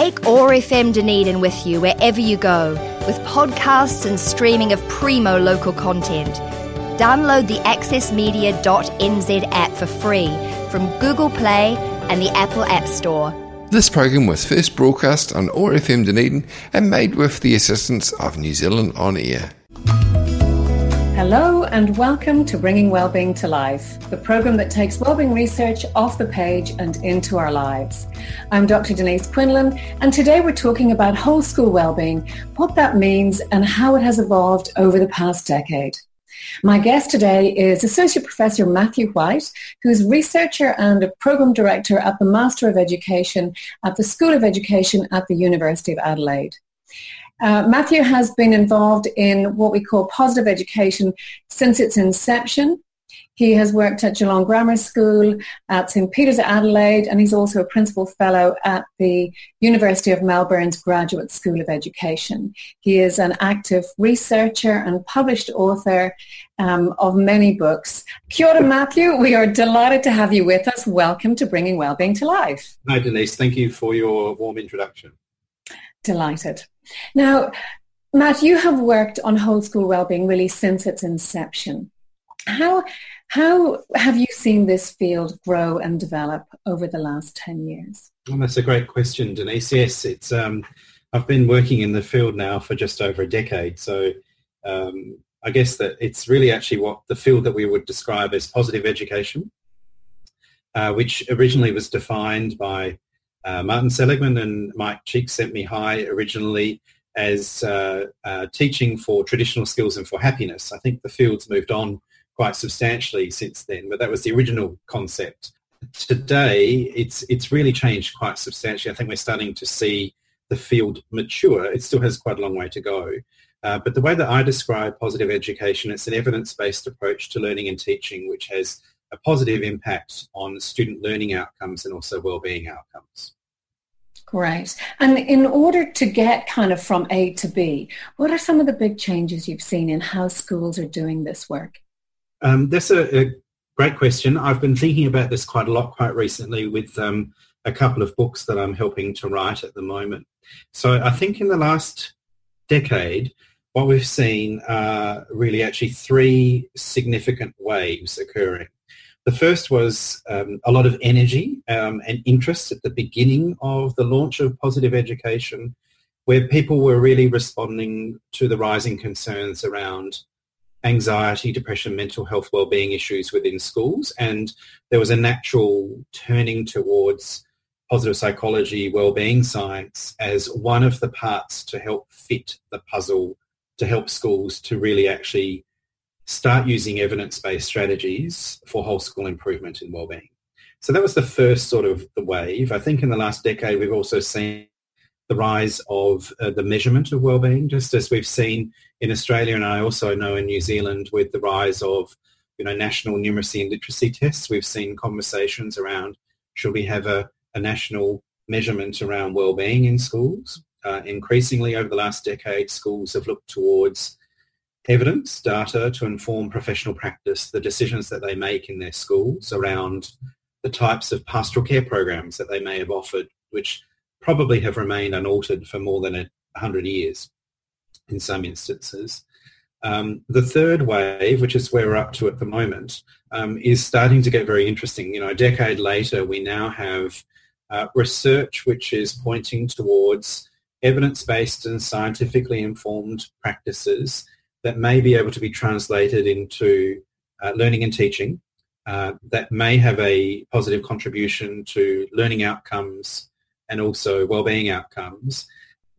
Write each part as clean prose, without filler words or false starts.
Take ORFM Dunedin with you wherever you go, with podcasts and streaming of primo local content. Download the accessmedia.nz app for free from Google Play and the Apple App Store. This program was first broadcast on ORFM Dunedin and made with the assistance of New Zealand On Air. Hello and welcome to Bringing Wellbeing to Life, the program that takes wellbeing research off the page and into our lives. I'm Dr. Denise Quinlan, and today we're talking about whole school wellbeing, what that means and how it has evolved over the past decade. My guest today is Associate Professor Matthew White, who's researcher and a program director at the Master of Education at the School of Education at the University of Adelaide. Matthew has been involved in what we call positive education since its inception. He has worked at Geelong Grammar School, at St Peter's Adelaide, and he's also a Principal Fellow at the University of Melbourne's Graduate School of Education. He is an active researcher and published author of many books. Kia ora, Matthew. We are delighted to have you with us. Welcome to Bringing Wellbeing to Life. Hi, Denise. Thank you for your warm introduction. Delighted. Now, Matt, you have worked on whole school wellbeing really since its inception. How have you seen this field grow and develop over the last 10 years? Well, that's a great question, Denise. Yes, it's I've been working in the field now for just over a decade. So I guess that it's really actually what the field that we would describe as positive education, which originally was defined by Martin Seligman and Mike Cheek sent me high originally as teaching for traditional skills and for happiness. I think the field's moved on quite substantially since then, but that was the original concept. Today, it's really changed quite substantially. I think we're starting to see the field mature. It still has quite a long way to go. But the way that I describe positive education, it's an evidence-based approach to learning and teaching, which has a positive impact on student learning outcomes and also wellbeing outcomes. Great. And in order to get kind of from A to B, what are some of the big changes you've seen in how schools are doing this work? That's a great question. I've been thinking about this quite a lot quite recently with a couple of books that I'm helping to write at the moment. So I think in the last decade, what we've seen are really actually three significant waves occurring. The first was a lot of energy and interest at the beginning of the launch of positive education, where people were really responding to the rising concerns around anxiety, depression, mental health, wellbeing issues within schools. And there was a natural turning towards positive psychology, wellbeing science as one of the parts to help fit the puzzle, to help schools to really actually start using evidence-based strategies for whole school improvement in wellbeing. So that was the first sort of the wave. I think in the last decade we've also seen the rise of the measurement of wellbeing, just as we've seen in Australia, and I also know in New Zealand with the rise of, you know, national numeracy and literacy tests. We've seen conversations around should we have a national measurement around wellbeing in schools. Increasingly over the last decade, schools have looked towards evidence, data to inform professional practice, the decisions that they make in their schools around the types of pastoral care programs that they may have offered, which probably have remained unaltered for more than 100 years in some instances. The third wave, which is where we're up to at the moment, is starting to get very interesting. You know, a decade later, we now have research which is pointing towards evidence-based and scientifically informed practices that may be able to be translated into learning and teaching, that may have a positive contribution to learning outcomes and also wellbeing outcomes.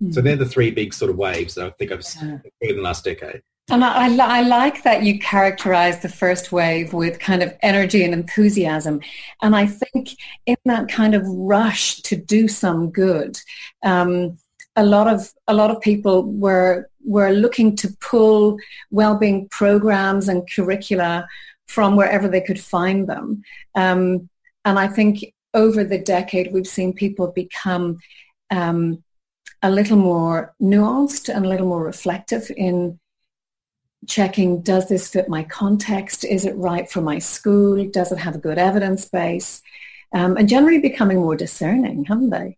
Mm. So they're the three big sort of waves that I think I've seen in the last decade. And I like that you characterize the first wave with kind of energy and enthusiasm. And I think in that kind of rush to do some good, a lot of people were looking to pull wellbeing programs and curricula from wherever they could find them. And I think over the decade, we've seen people become a little more nuanced and a little more reflective in checking, does this fit my context? Is it right for my school? Does it have a good evidence base? And generally becoming more discerning, haven't they?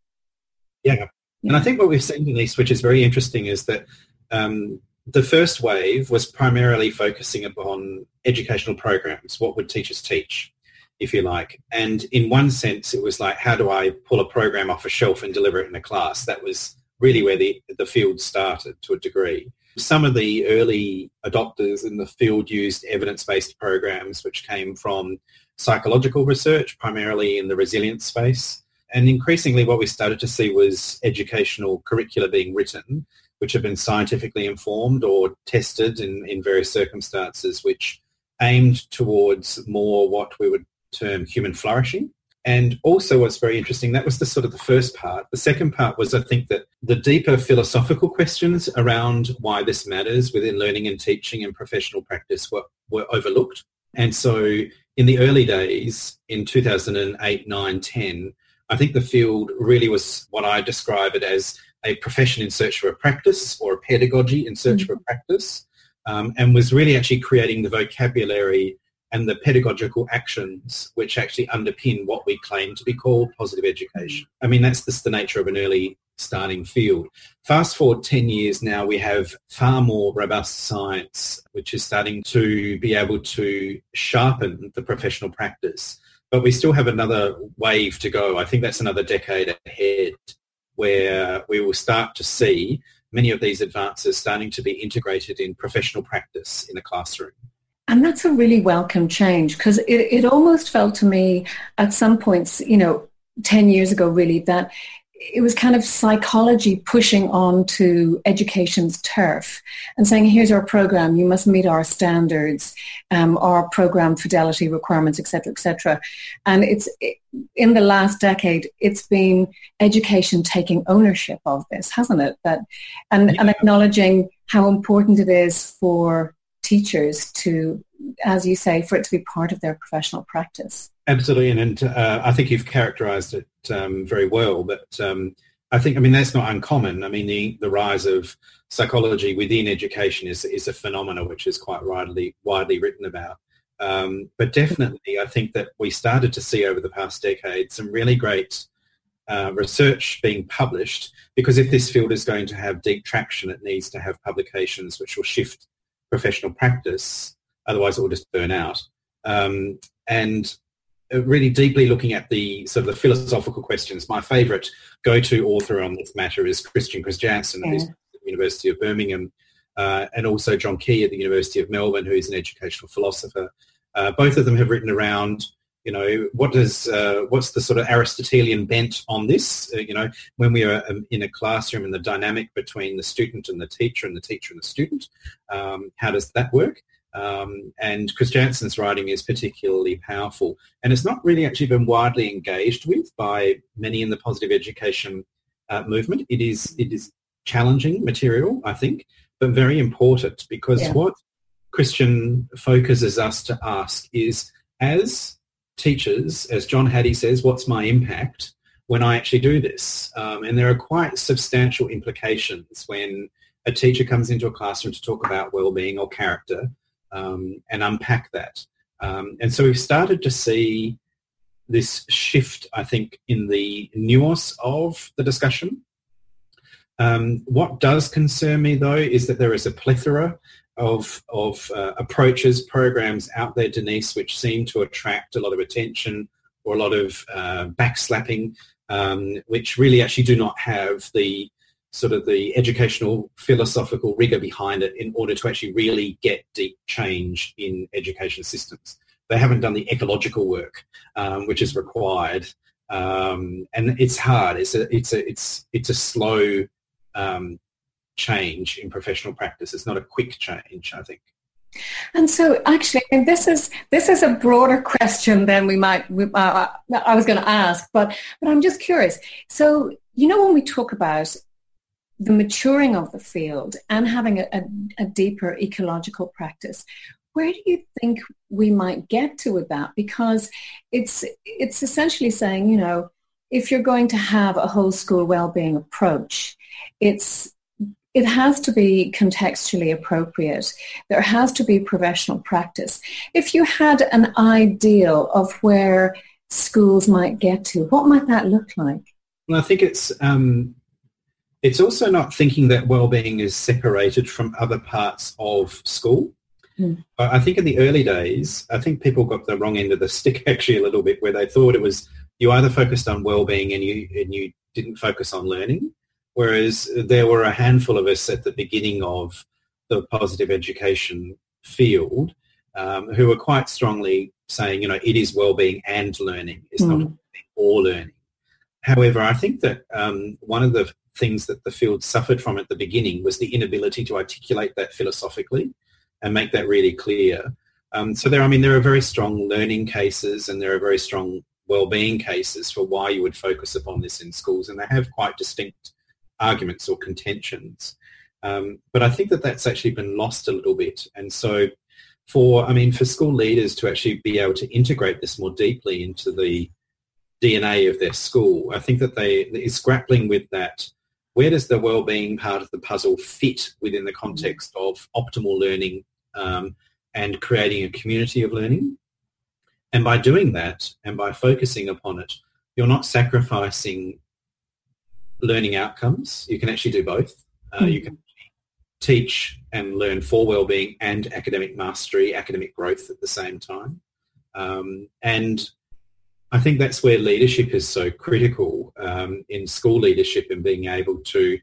Yeah, And I think what we've seen, Denise, which is very interesting, is that the first wave was primarily focusing upon educational programs, what would teachers teach, if you like. And in one sense, it was like, how do I pull a program off a shelf and deliver it in a class? That was really where the field started to a degree. Some of the early adopters in the field used evidence-based programs, which came from psychological research, primarily in the resilience space. And increasingly what we started to see was educational curricula being written, which have been scientifically informed or tested in various circumstances, which aimed towards more what we would term human flourishing. And also what's very interesting, that was the sort of the first part. The second part was, I think, that the deeper philosophical questions around why this matters within learning and teaching and professional practice were overlooked. And so in the early days, in 2008, 9, 10, I think the field really was what I describe it as a profession in search for a practice, or a pedagogy in search for a practice, and was really actually creating the vocabulary and the pedagogical actions which actually underpin what we claim to be called positive education. I mean, that's just the nature of an early starting field. Fast forward 10 years now, we have far more robust science which is starting to be able to sharpen the professional practice. But we still have another wave to go. I think that's another decade ahead where we will start to see many of these advances starting to be integrated in professional practice in the classroom. And that's a really welcome change, because it almost felt to me at some points, 10 years ago really, that it was kind of psychology pushing on to education's turf and saying, here's our program, you must meet our standards, our program fidelity requirements, et cetera, et cetera. And in the last decade, it's been education taking ownership of this, hasn't it? And acknowledging how important it is for teachers to, as you say, for it to be part of their professional practice. Absolutely, and I think you've characterised it very well, but I think that's not uncommon. I mean, the rise of psychology within education is a phenomenon which is quite widely written about. But definitely, I think that we started to see over the past decade some really great research being published, because if this field is going to have deep traction, it needs to have publications which will shift professional practice, otherwise it will just burn out. And really deeply looking at the sort of the philosophical questions. My favourite go-to author on this matter is Kristján Kristjánsson, who's at the University of Birmingham, and also John Key at the University of Melbourne, who is an educational philosopher. Both of them have written around, what's the sort of Aristotelian bent on this? When we are in a classroom and the dynamic between the student and the teacher and the teacher and the student, how does that work? And Kristjánsson's writing is particularly powerful, and it's not really actually been widely engaged with by many in the positive education movement. It is challenging material, I think, but very important, because what Kristján focuses us to ask is, as teachers, as John Hattie says, what's my impact when I actually do this? And there are quite substantial implications when a teacher comes into a classroom to talk about wellbeing or character, and unpack that. And so we've started to see this shift, I think, in the nuance of the discussion. What does concern me, though, is that there is a plethora of approaches, programs out there, Denise, which seem to attract a lot of attention or a lot of backslapping, which really actually do not have the sort of the educational philosophical rigour behind it in order to actually really get deep change in education systems. They haven't done the ecological work which is required, and it's hard. It's a slow change in professional practice. It's not a quick change, I think. And so, actually, this is a broader question than I was going to ask, but I'm just curious. So, when we talk about the maturing of the field and having a deeper ecological practice, where do you think we might get to with that? Because it's essentially saying, if you're going to have a whole school wellbeing approach, it has to be contextually appropriate. There has to be professional practice. If you had an ideal of where schools might get to, what might that look like? Well, I think it's It's also not thinking that wellbeing is separated from other parts of school. Mm. I think in the early days, I think people got the wrong end of the stick actually a little bit, where they thought it was you either focused on wellbeing and you didn't focus on learning, whereas there were a handful of us at the beginning of the positive education field who were quite strongly saying, you know, it is wellbeing and learning. It's not all learning. However, I think that one of the things that the field suffered from at the beginning was the inability to articulate that philosophically and make that really clear. So there are very strong learning cases and there are very strong wellbeing cases for why you would focus upon this in schools, and they have quite distinct arguments or contentions. But I think that that's actually been lost a little bit. And so for school leaders to actually be able to integrate this more deeply into the DNA of their school, I think that it's grappling with that. Where does the wellbeing part of the puzzle fit within the context of optimal learning and creating a community of learning? And by doing that and by focusing upon it, you're not sacrificing learning outcomes. You can actually do both. You can teach and learn for wellbeing and academic mastery, academic growth at the same time. And I think that's where leadership is so critical in school leadership, and being able to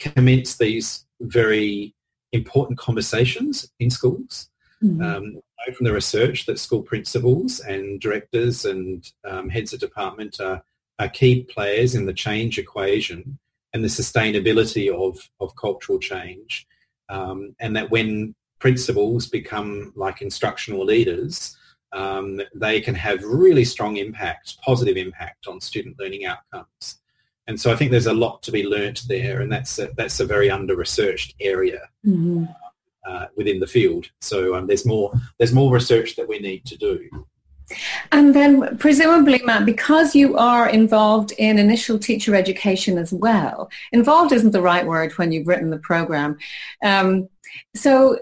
commence these very important conversations in schools. Mm-hmm. From the research that school principals and directors and heads of department are key players in the change equation and the sustainability of cultural change, and that when principals become like instructional leaders, they can have really strong impact, positive impact on student learning outcomes. And so I think there's a lot to be learnt there, and that's a very under-researched area within the field. So there's more research that we need to do. And then presumably, Matt, because you are involved in initial teacher education as well, involved isn't the right word when you've written the program. So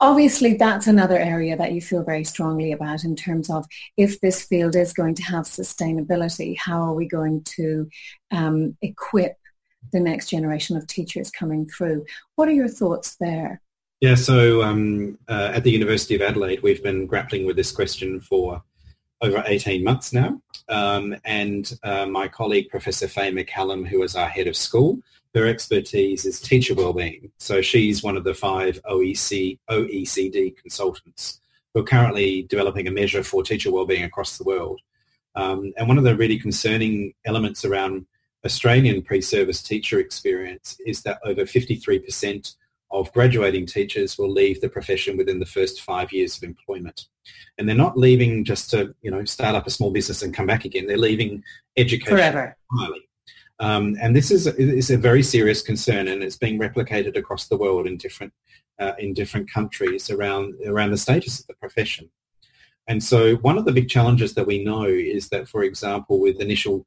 obviously, that's another area that you feel very strongly about in terms of, if this field is going to have sustainability, how are we going to equip the next generation of teachers coming through? What are your thoughts there? Yeah, so at the University of Adelaide, we've been grappling with this question for over 18 months now. And my colleague, Professor Faye McCallum, who is our head of school, her expertise is teacher wellbeing. So she's one of the 5 OECD consultants who are currently developing a measure for teacher wellbeing across the world. And one of the really concerning elements around Australian pre-service teacher experience is that over 53% of graduating teachers will leave the profession within the first 5 years of employment. And they're not leaving just to, start up a small business and come back again. They're leaving education forever. Entirely. And this is a very serious concern, and it's being replicated across the world in different countries around the status of the profession. And so one of the big challenges that we know is that, for example, with initial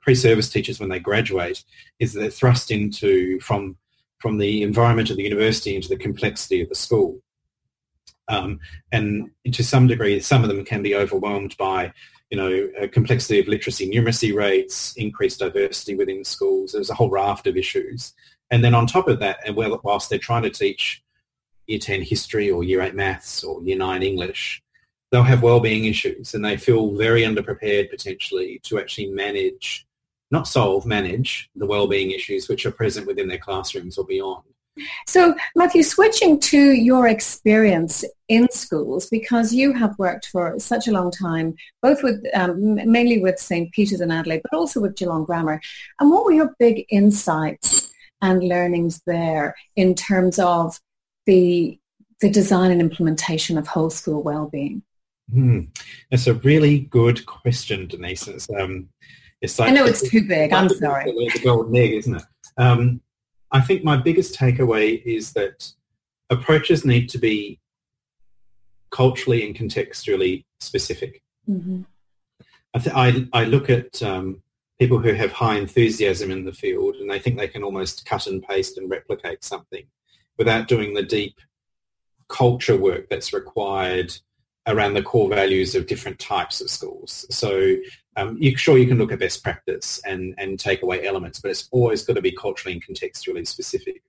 pre-service teachers when they graduate, is that they're thrust into from the environment of the university into the complexity of the school. And to some degree, some of them can be overwhelmed by complexity of literacy, numeracy rates, increased diversity within schools. There's a whole raft of issues. And then on top of that, and whilst they're trying to teach Year 10 history or Year 8 maths or Year 9 English, they'll have wellbeing issues, and they feel very underprepared potentially to actually manage the wellbeing issues which are present within their classrooms or beyond. So, Matthew, switching to your experience in schools, because you have worked for such a long time, both with mainly with St Peter's in Adelaide, but also with Geelong Grammar, and what were your big insights and learnings there in terms of the design and implementation of whole school wellbeing? That's a really good question, Denise. It's like, I know it's too big. I'm sorry. It's a golden egg, isn't it? I think my biggest takeaway is that approaches need to be culturally and contextually specific. Mm-hmm. I look at people who have high enthusiasm in the field, and they think they can almost cut and paste and replicate something without doing the deep culture work that's required around the core values of different types of schools. So Sure, you can look at best practice and take away elements, but it's always got to be culturally and contextually specific.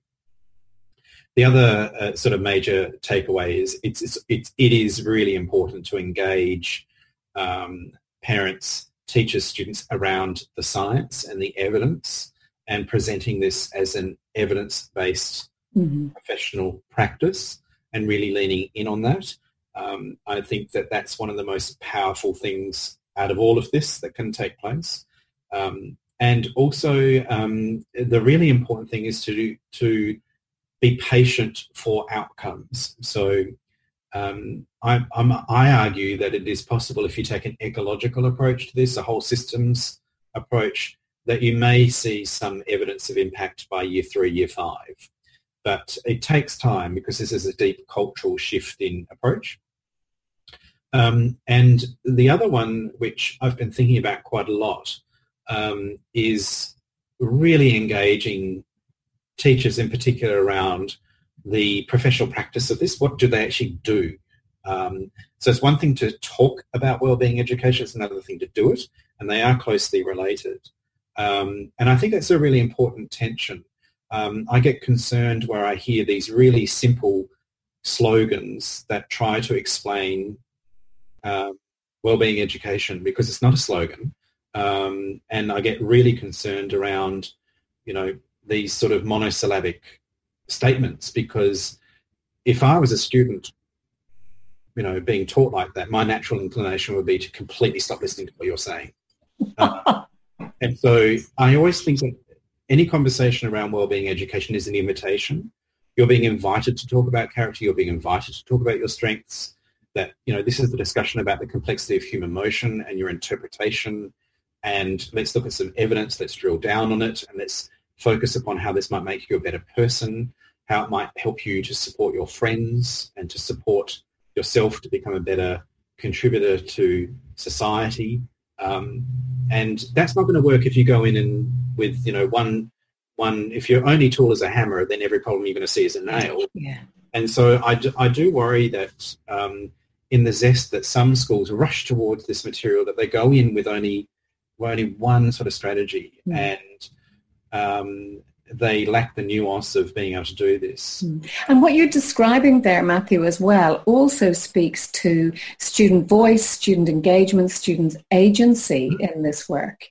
The other sort of major takeaway is it is really important to engage parents, teachers, students around the science and the evidence, and presenting this as an evidence-based professional practice and really leaning in on that. I think that that's one of the most powerful things out of all of this that can take place. And also the really important thing is to be patient for outcomes. So I argue that it is possible, if you take an ecological approach to this, a whole systems approach, that you may see some evidence of impact by year three, year five. But it takes time because this is a deep cultural shift in approach. And the other one, which I've been thinking about quite a lot, is really engaging teachers in particular around the professional practice of this. What do they actually do? So it's one thing to talk about wellbeing education, it's another thing to do it, and they are closely related. And I think that's a really important tension. I get concerned where I hear these really simple slogans that try to explain wellbeing education, because it's not a slogan. And I get really concerned around, these sort of monosyllabic statements, because if I was a student, being taught like that, my natural inclination would be to completely stop listening to what you're saying. And so I always think that any conversation around wellbeing education is an invitation. You're being invited to talk about character. You're being invited to talk about your strengths. That, this is the discussion about the complexity of human emotion and your interpretation. And let's look at some evidence. Let's drill down on it. And let's focus upon how this might make you a better person, how it might help you to support your friends and to support yourself to become a better contributor to society. And that's not going to work if you go in and with, one, if your only tool is a hammer, then every problem you're going to see is a nail. Yeah. And so I do worry that in the zest that some schools rush towards this material, that they go in with only one sort of strategy, and they lack the nuance of being able to do this. And what you're describing there, Matthew, as well, also speaks to student voice, student engagement, student agency in this work.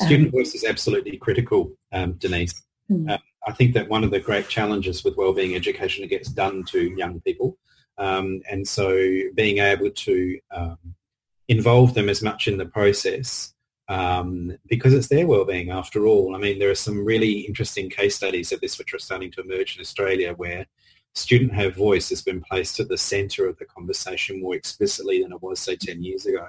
Student voice is absolutely critical, Denise. I think that one of the great challenges with wellbeing education, it gets done to young people. And so being able to involve them as much in the process, because it's their wellbeing after all. I mean, there are some really interesting case studies of this which are starting to emerge in Australia, where student voice has been placed at the centre of the conversation more explicitly than it was, say, 10 years ago.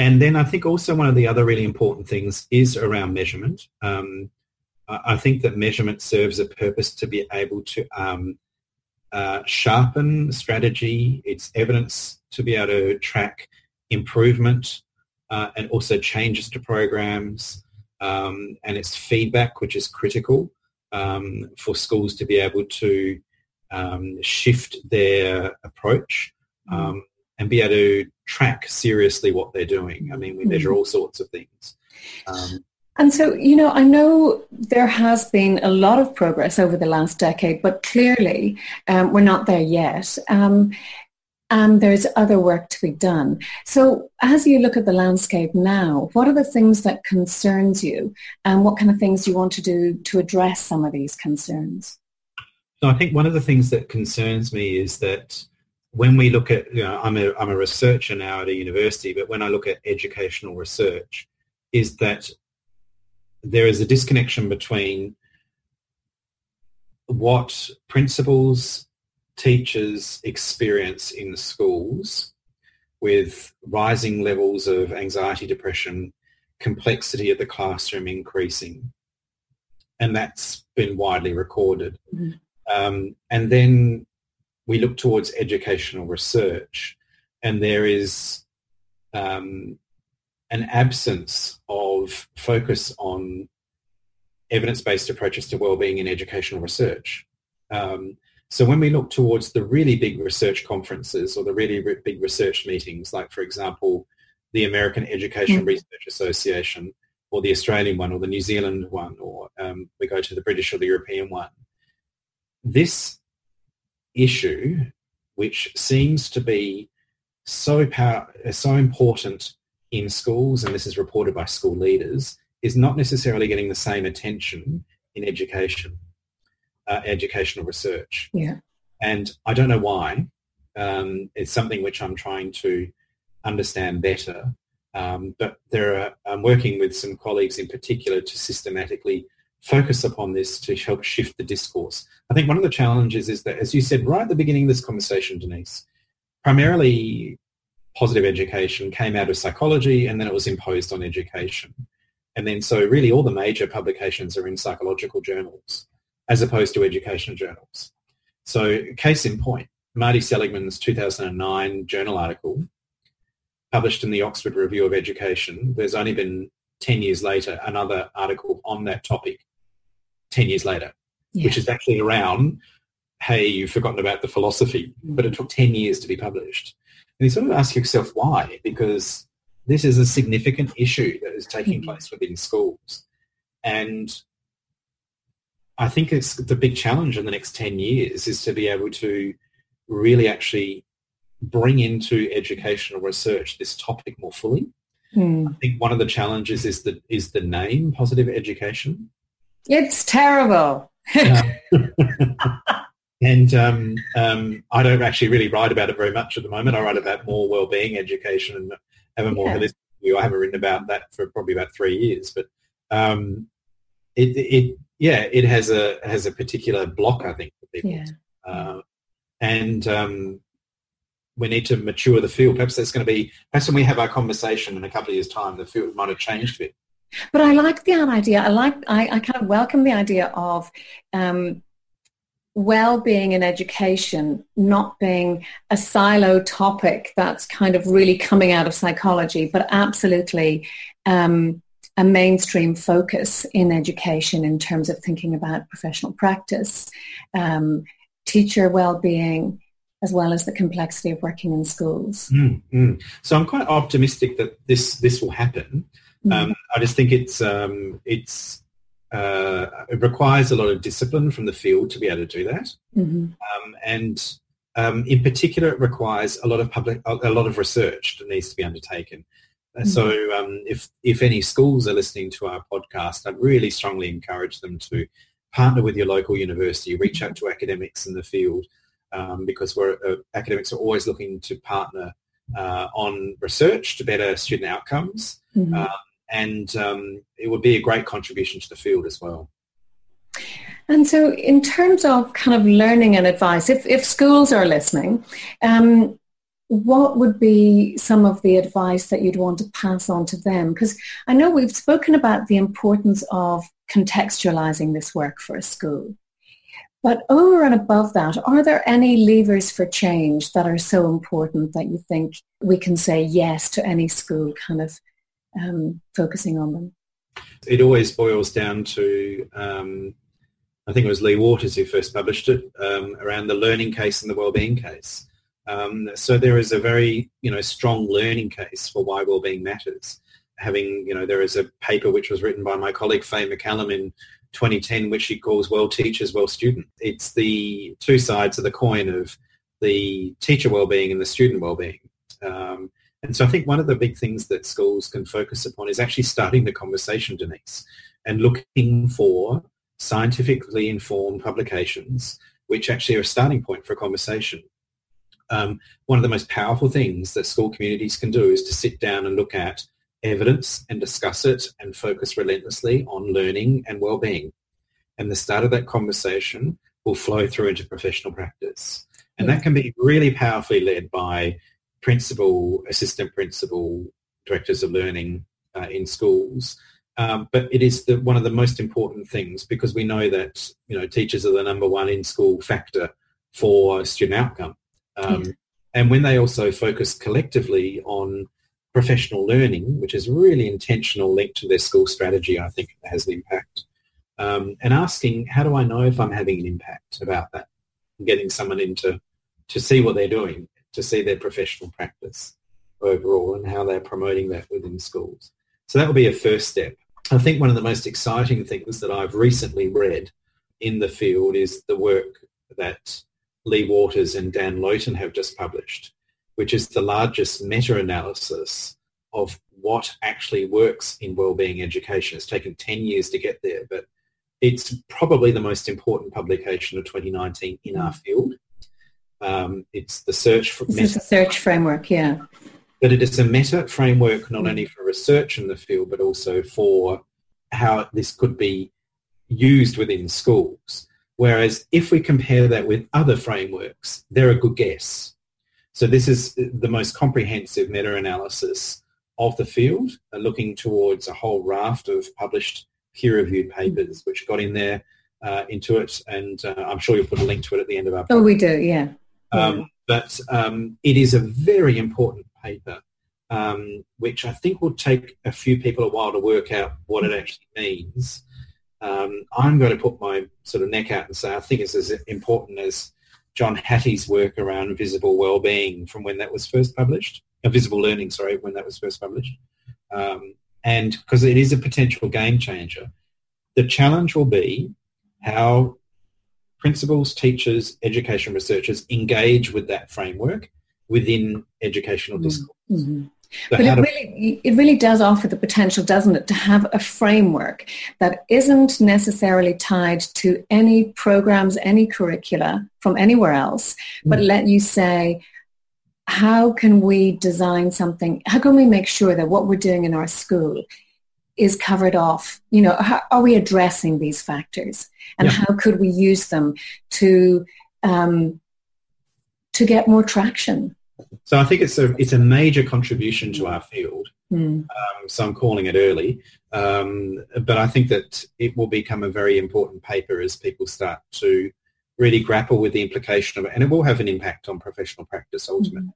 And then I think also one of the other really important things is around measurement. I think that measurement serves a purpose to be able to sharpen strategy, its evidence, to be able to track improvement, and also changes to programs, and its feedback, which is critical for schools to be able to shift their approach and be able to track seriously what they're doing. I mean, we measure all sorts of things. And so, I know there has been a lot of progress over the last decade, but clearly we're not there yet. And there's other work to be done. So as you look at the landscape now, what are the things that concerns you, and what kind of things you want to do to address some of these concerns? So I think one of the things that concerns me is that when we look at, I'm a researcher now at a university, but when I look at educational research, is that there is a disconnection between what principles, teachers experience in the schools with rising levels of anxiety, depression, complexity of the classroom increasing, and that's been widely recorded. And then we look towards educational research, and there is an absence of focus on evidence-based approaches to wellbeing in educational research. So when we look towards the really big research conferences or the really big research meetings, like, for example, the American Education Research Association, or the Australian one, or the New Zealand one, or we go to the British or the European one. This issue, which seems to be so important in schools, and this is reported by school leaders, is not necessarily getting the same attention in education, educational research. Yeah. And I don't know why. It's something which I'm trying to understand better. But I'm working with some colleagues in particular to systematically focus upon this to help shift the discourse. I think one of the challenges is that, as you said right at the beginning of this conversation, Denise, primarily positive education came out of psychology and then it was imposed on education. And then so really all the major publications are in psychological journals as opposed to educational journals. So case in point, Martin Seligman's 2009 journal article published in the Oxford Review of Education, there's only been 10 years later another article on that topic 10 years later, which is actually around, hey, you've forgotten about the philosophy, but it took 10 years to be published. And you sort of ask yourself why, because this is a significant issue that is taking place within schools. And I think it's the big challenge in the next 10 years is to be able to really actually bring into educational research this topic more fully. I think one of the challenges is the name, positive education. It's terrible. And I don't actually really write about it very much at the moment. I write about more wellbeing education and have a more holistic view. I haven't written about that for probably about 3 years, but it has a particular block, I think, for people. We need to mature the field. Perhaps that's going to be, perhaps when we have our conversation in a couple of years' time, the field might have changed a bit. But I like the idea. I kind of welcome the idea of well-being in education not being a silo topic that's kind of really coming out of psychology, but absolutely a mainstream focus in education in terms of thinking about professional practice, teacher well-being, as well as the complexity of working in schools. So I'm quite optimistic that this will happen. I just think it requires a lot of discipline from the field to be able to do that, and in particular, it requires a lot of research that needs to be undertaken. So if any schools are listening to our podcast, I'd really strongly encourage them to partner with your local university, reach out to academics in the field. Because academics are always looking to partner on research to better student outcomes, and it would be a great contribution to the field as well. And so in terms of kind of learning and advice, if schools are listening, what would be some of the advice that you'd want to pass on to them? Because I know we've spoken about the importance of contextualising this work for a school. But over and above that, are there any levers for change that are so important that you think we can say yes to any school kind of focusing on them? It always boils down to, I think it was Lee Waters who first published it, around the learning case and the wellbeing case. So there is a very, strong learning case for why wellbeing matters. There is a paper which was written by my colleague Faye McCallum in 2010, which she calls Well Teachers, Well Student. It's the two sides of the coin of the teacher wellbeing and the student wellbeing. And so I think one of the big things that schools can focus upon is actually starting the conversation, Denise, and looking for scientifically informed publications, which actually are a starting point for a conversation. One of the most powerful things that school communities can do is to sit down and look at evidence and discuss it and focus relentlessly on learning and well-being. And the start of that conversation will flow through into professional practice. And that can be really powerfully led by principal, assistant principal, directors of learning in schools. But it is one of the most important things, because we know that, teachers are the number one in school factor for student outcome. And when they also focus collectively on professional learning, which is really intentional, linked to their school strategy, I think has an impact. And asking, how do I know if I'm having an impact about that? And getting someone in to see what they're doing, to see their professional practice. overall and how they're promoting that within schools. So that would be a first step. I think one of the most exciting things that I've recently read in the field is the work that Lee Waters and Dan Lofton have just published, which is the largest meta-analysis of what actually works in wellbeing education. It's taken 10 years to get there, but it's probably the most important publication of 2019 in our field. It's the search for meta. It's a search framework, yeah. But it is a meta framework not only for research in the field, but also for how this could be used within schools. Whereas if we compare that with other frameworks, they're a good guess. So this is the most comprehensive meta-analysis of the field, looking towards a whole raft of published peer-reviewed papers, which got in there into it, and I'm sure you'll put a link to it at the end of our podcast. Oh, we do, yeah. But it is a very important paper, which I think will take a few people a while to work out what it actually means. I'm going to put my sort of neck out and say I think it's as important as John Hattie's work around visible wellbeing from when that was first published, visible learning, sorry, when that was first published. And because it is a potential game changer. The challenge will be how principals, teachers, education researchers engage with that framework within educational discourse. Mm-hmm. But it really does offer the potential, doesn't it, to have a framework that isn't necessarily tied to any programs, any curricula from anywhere else, but let you say, how can we design something? How can we make sure that what we're doing in our school is covered off? You know, how are we addressing these factors, and how could we use them to get more traction? So I think it's a major contribution to our field. So I'm calling it early, but I think that it will become a very important paper as people start to really grapple with the implication of it, and it will have an impact on professional practice ultimately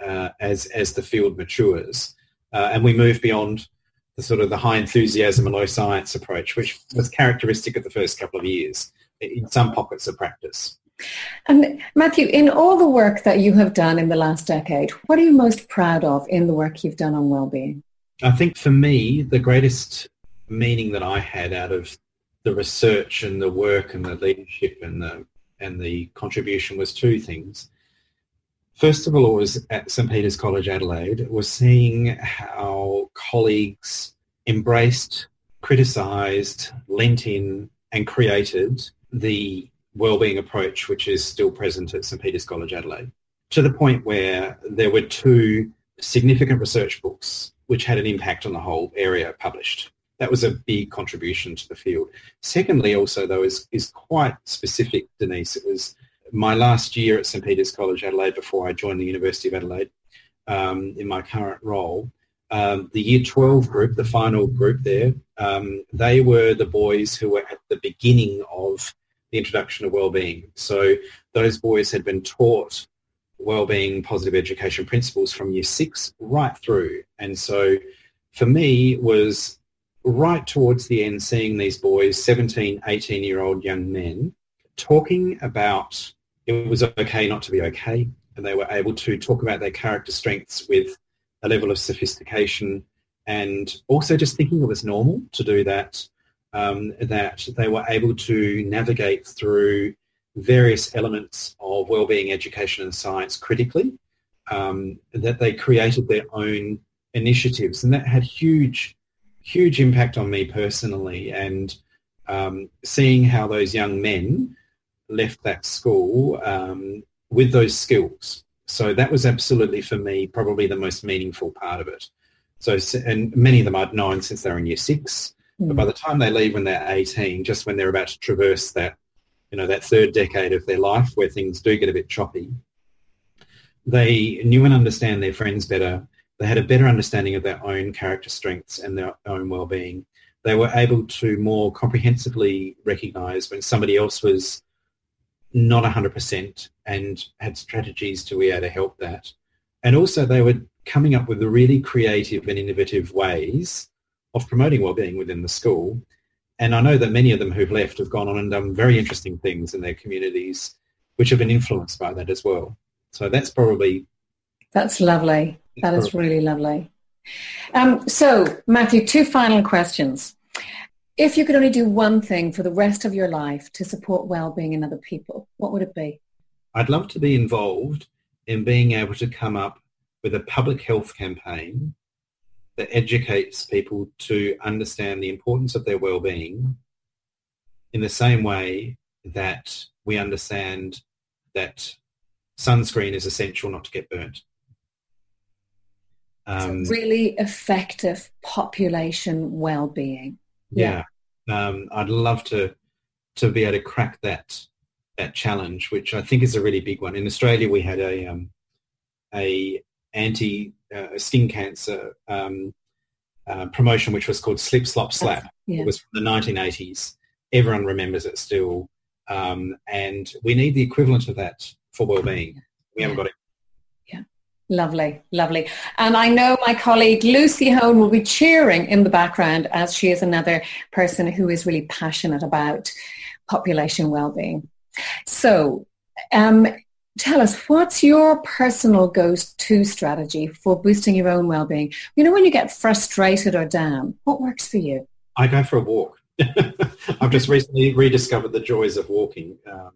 as the field matures and we move beyond the sort of the high enthusiasm and low science approach, which was characteristic of the first couple of years in some pockets of practice. And Matthew, in all the work that you have done in the last decade, what are you most proud of in the work you've done on wellbeing? I think for me, the greatest meaning that I had out of the research and the work and the leadership and the contribution was two things. First of all, it was at St Peter's College Adelaide, was seeing how colleagues embraced, criticised, lent in and created the wellbeing approach, which is still present at St Peter's College Adelaide, to the point where there were two significant research books which had an impact on the whole area published. That was a big contribution to the field. Secondly, also, though, is quite specific, Denise. It was my last year at St Peter's College Adelaide before I joined the University of Adelaide in my current role. The Year 12 group, the final group there, they were the boys who were at the beginning of the introduction of wellbeing. So those boys had been taught wellbeing, positive education principles from year 6 right through. And so for me was right towards the end seeing these boys, 17, 18-year-old young men, talking about it was okay not to be okay, and they were able to talk about their character strengths with a level of sophistication and also just thinking it was normal to do that. That they were able to navigate through various elements of wellbeing education and science critically, that they created their own initiatives. And that had huge, huge impact on me personally. And seeing how those young men left that school with those skills. So that was absolutely, for me, probably the most meaningful part of it. So, and many of them I'd known since they were in year 6. But by the time they leave when they're 18, just when they're about to traverse that, you know, that third decade of their life where things do get a bit choppy, they knew and understand their friends better. They had a better understanding of their own character strengths and their own well-being. They were able to more comprehensively recognise when somebody else was not 100% and had strategies to be able to help that. And also they were coming up with really creative and innovative ways of promoting wellbeing within the school. And I know that many of them who've left have gone on and done very interesting things in their communities which have been influenced by that as well. So that's probably That's lovely. That is really lovely. So, Matthew, two final questions. If you could only do one thing for the rest of your life to support well-being in other people, what would it be? I'd love to be involved in being able to come up with a public health campaign that educates people to understand the importance of their well-being in the same way that we understand that sunscreen is essential not to get burnt. It's really effective population well-being. Yeah. I'd love to be able to crack that challenge, which I think is a really big one. In Australia, we had a anti-skin cancer promotion, which was called Slip, Slop, Slap. Yeah. It was from the 1980s. Everyone remembers it still. And we need the equivalent of that for wellbeing. We haven't got it. Yeah. Lovely, lovely. And I know my colleague Lucy Hone will be cheering in the background, as she is another person who is really passionate about population wellbeing. So tell us, what's your personal go-to strategy for boosting your own wellbeing? You know, when you get frustrated or down, what works for you? I go for a walk. I've just recently rediscovered the joys of walking, more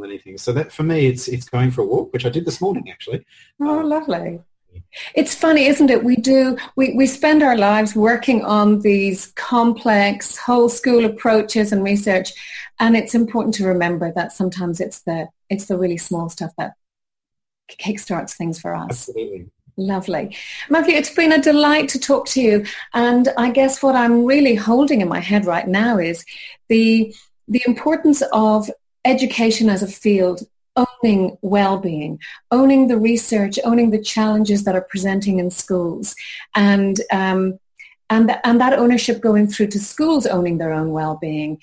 than anything. So that for me, it's going for a walk, which I did this morning, actually. Oh, lovely. It's funny, isn't it? We spend our lives working on these complex whole school approaches and research, and it's important to remember that sometimes it's the really small stuff that kickstarts things for us. Absolutely. Lovely. Matthew, it's been a delight to talk to you, and I guess what I'm really holding in my head right now is the importance of education as a field owning well-being, owning the research, owning the challenges that are presenting in schools, and that ownership going through to schools owning their own well-being,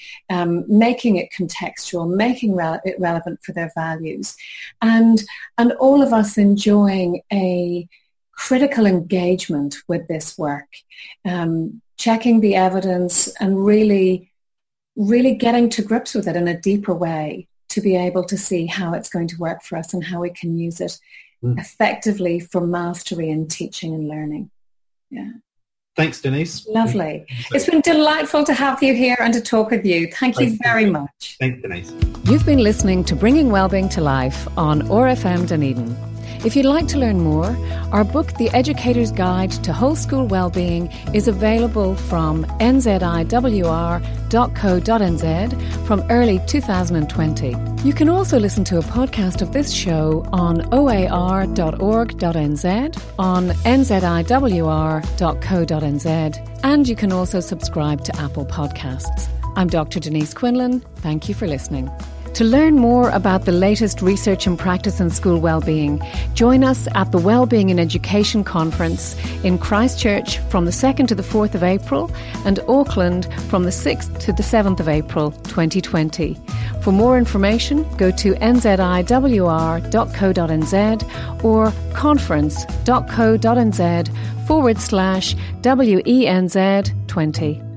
making it contextual, making it relevant for their values, and all of us enjoying a critical engagement with this work, checking the evidence and really getting to grips with it in a deeper way, to be able to see how it's going to work for us and how we can use it effectively for mastery in teaching and learning. Yeah. Thanks, Denise. Lovely. It's been delightful to have you here and to talk with you. Thank you very much. Thanks, Denise. You've been listening to Bringing Wellbeing to Life on ORFM Dunedin. If you'd like to learn more, our book, The Educator's Guide to Whole School Wellbeing, is available from nziwr.co.nz from early 2020. You can also listen to a podcast of this show on oar.org.nz, on nziwr.co.nz, and you can also subscribe to Apple Podcasts. I'm Dr. Denise Quinlan. Thank you for listening. To learn more about the latest research and practice in school wellbeing, join us at the Wellbeing in Education Conference in Christchurch from the 2nd to the 4th of April and Auckland from the 6th to the 7th of April 2020. For more information, go to nziwr.co.nz or conference.co.nz/WENZ20.